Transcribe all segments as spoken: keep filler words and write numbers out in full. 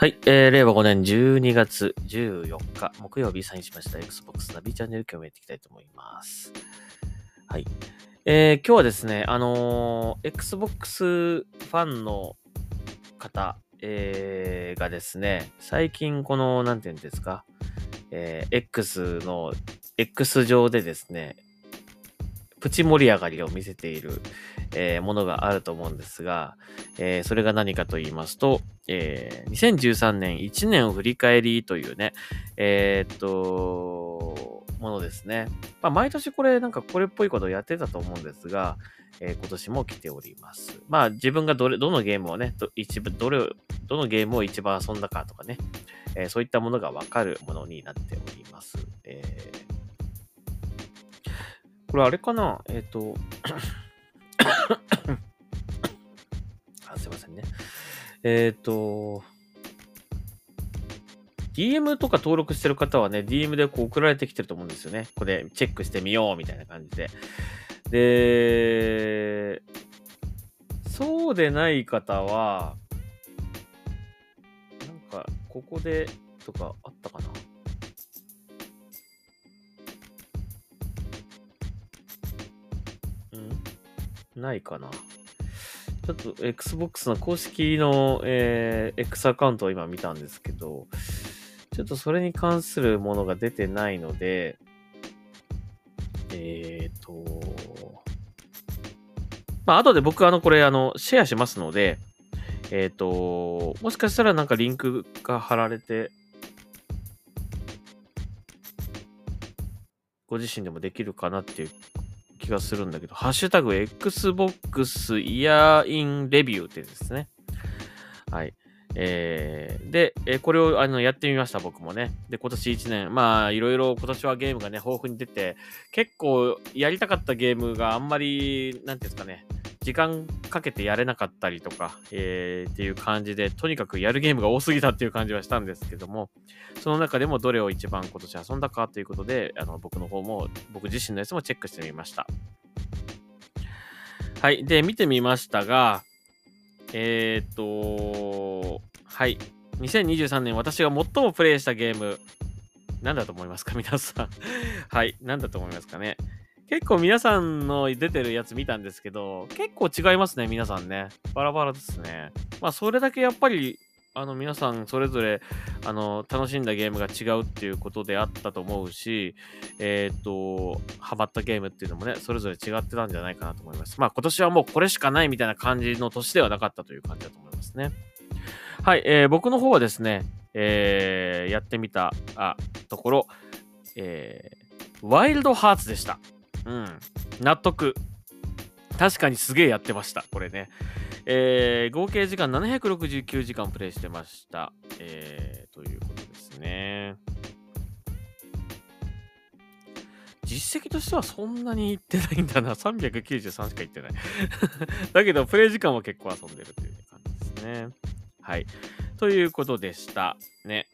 はい、えー、れいわごねんじゅうにがつじゅうよっか木曜日サインしました Xbox ナビチャンネル今日もやっていきたいと思います。はい、えー、今日はですね、あのー、Xbox ファンの方、えー、がですね、最近このなんていうんですか、えー、X の X 上でですね、プチ盛り上がりを見せている、えー、ものがあると思うんですが、えー、それが何かと言いますと、えー、にせんじゅうさんねんいちねんを振り返りというね、えー、っと、ものですね。まあ、毎年これ、なんかこれっぽいことをやってたと思うんですが、えー、今年も来ております。まあ、自分がどれ、どのゲームをね、ど、一部、どれ、どのゲームを一番遊んだかとかね、えー、そういったものがわかるものになっております。えーこれあれかなえっ、ー、とあ、すいませんね。えっ、ー、と、ディーエム とか登録してる方はね、ディーエム でこう送られてきてると思うんですよね。これチェックしてみようみたいな感じで。で、そうでない方は、なんかここでとかあったかなないかな。ちょっと Xbox の公式の、えー、X アカウントを今見たんですけど、ちょっとそれに関するものが出てないので、えーと、まあ後で僕あのこれあのシェアしますので、えーと、もしかしたらなんかリンクが貼られて、ご自身でもできるかなっていう。気がするんだけど、ハッシュタグ Xbox イヤーインレビューってですね。はい。えー、で、えー、これをあのやってみました、僕もね。で、今年いちねん、まあ、いろいろ今年はゲームがね、豊富に出て、結構やりたかったゲームがあんまり、なんていうんですかね、時間かけてやれなかったりとか、えー、っていう感じで、とにかくやるゲームが多すぎたっていう感じはしたんですけども、その中でもどれを一番今年遊んだかということで、あの僕の方も、僕自身のやつもチェックしてみました。はい。で、見てみましたが、えー、っと、はい。にせんにじゅうさんねん私が最もプレイしたゲーム、なんだと思いますか皆さん。はい。なんだと思いますかね。結構皆さんの出てるやつ見たんですけど、結構違いますね、皆さんね。バラバラですね。まあ、それだけやっぱり、あの、皆さんそれぞれ、あの、楽しんだゲームが違うっていうことであったと思うし、えっと、ハマったゲームっていうのもね、それぞれ違ってたんじゃないかなと思います。まあ、今年はもうこれしかないみたいな感じの年ではなかったという感じだと思いますね。はい、えー、僕の方はですね、えー、やってみたあところ、えー、ワイルドハーツでした。うん、納得。確かにすげえやってました、これね。えー、合計時間ななひゃくろくじゅうきゅうじかんプレイしてました。えー、ということですね。実績としてはそんなにいってないんだな。さんびゃくきゅうじゅうさんしかいってない。だけど、プレイ時間は結構遊んでるという感じですね。はい。ということでした。ね。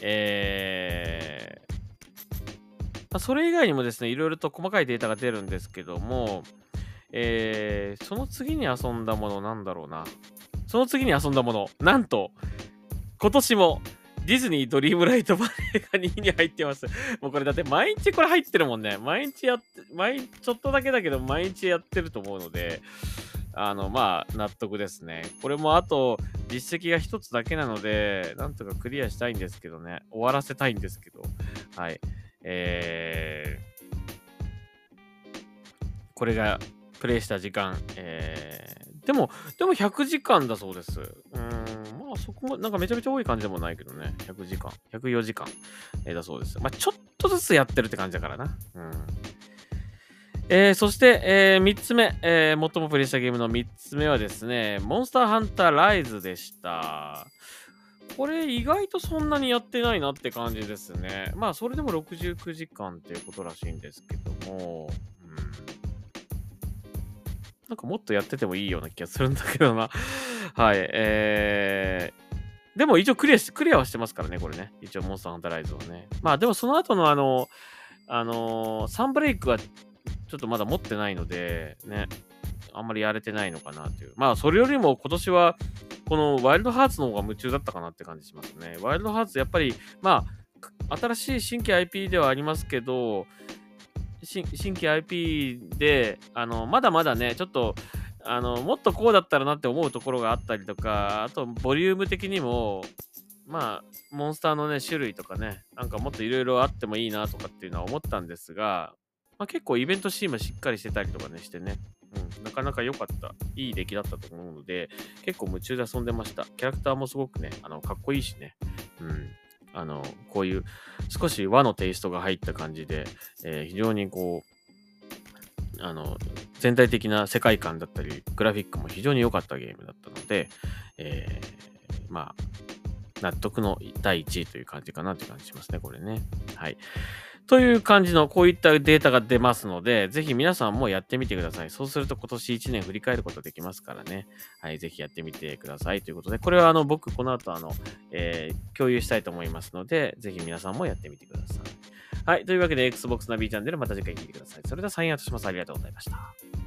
えー。それ以外にもですね、いろいろと細かいデータが出るんですけども、えー、その次に遊んだものなんだろうな。その次に遊んだもの、なんと、今年もディズニードリームライトバレーがにいに入ってます。もうこれだって毎日これ入ってるもんね。毎日やって、毎ちょっとだけだけど毎日やってると思うので、あの、まあ、納得ですね。これもあと、実績が一つだけなので、なんとかクリアしたいんですけどね。終わらせたいんですけど。はい。えー、これがプレイした時間、えー、でもでもひゃくじかんだそうです。うーん、まあそこもなんかめちゃめちゃ多い感じでもないけどね。ひゃくじかんひゃくよじかん、えー、だそうです。まあちょっとずつやってるって感じだからな。うん、えー、そして、えー、みっつめ、えー、最もプレイしたゲームのみっつめはですね、モンスターハンターライズでした。これ意外とそんなにやってないなって感じですね。まあそれでもろくじゅうきゅうじかんっていうことらしいんですけども、うん、なんかもっとやっててもいいような気がするんだけどな。はい、えー、でも一応クリアし、クリアはしてますからね、これね。一応モンスターハンターライズをね。まあでもその後のあの、あのー、サンブレイクはちょっとまだ持ってないので、ね、あんまりやれてないのかなという。まあそれよりも今年は、このワイルドハーツの方が夢中だったかなって感じしますね。ワイルドハーツやっぱり、まあ、新しい新規 アイピー ではありますけど、新規 アイピー で、あの、まだまだね、ちょっと、あの、もっとこうだったらなって思うところがあったりとか、あと、ボリューム的にも、まあ、モンスターのね、種類とかね、なんかもっといろいろあってもいいなとかっていうのは思ったんですが、まあ、結構イベントシーンしっかりしてたりとかね、してね、うん、なかなか良かった、いい出来だったと思うので、結構夢中で遊んでました。キャラクターもすごくね、あの、かっこいいしね、うん。あの、こういう少し和のテイストが入った感じで、えー、非常にこう、あの、全体的な世界観だったり、グラフィックも非常に良かったゲームだったので、えー、まあ、納得のだいいちいという感じかなという感じしますね、これね。はい。という感じの、こういったデータが出ますので、ぜひ皆さんもやってみてください。そうすると今年いちねん振り返ることできますからね。はい、ぜひやってみてくださいということで、これはあの僕、この後あの、えー、共有したいと思いますので、ぜひ皆さんもやってみてください。はい、というわけで Xbox ナビチャンネル、また次回聞いてください。それではサインアウトします。ありがとうございました。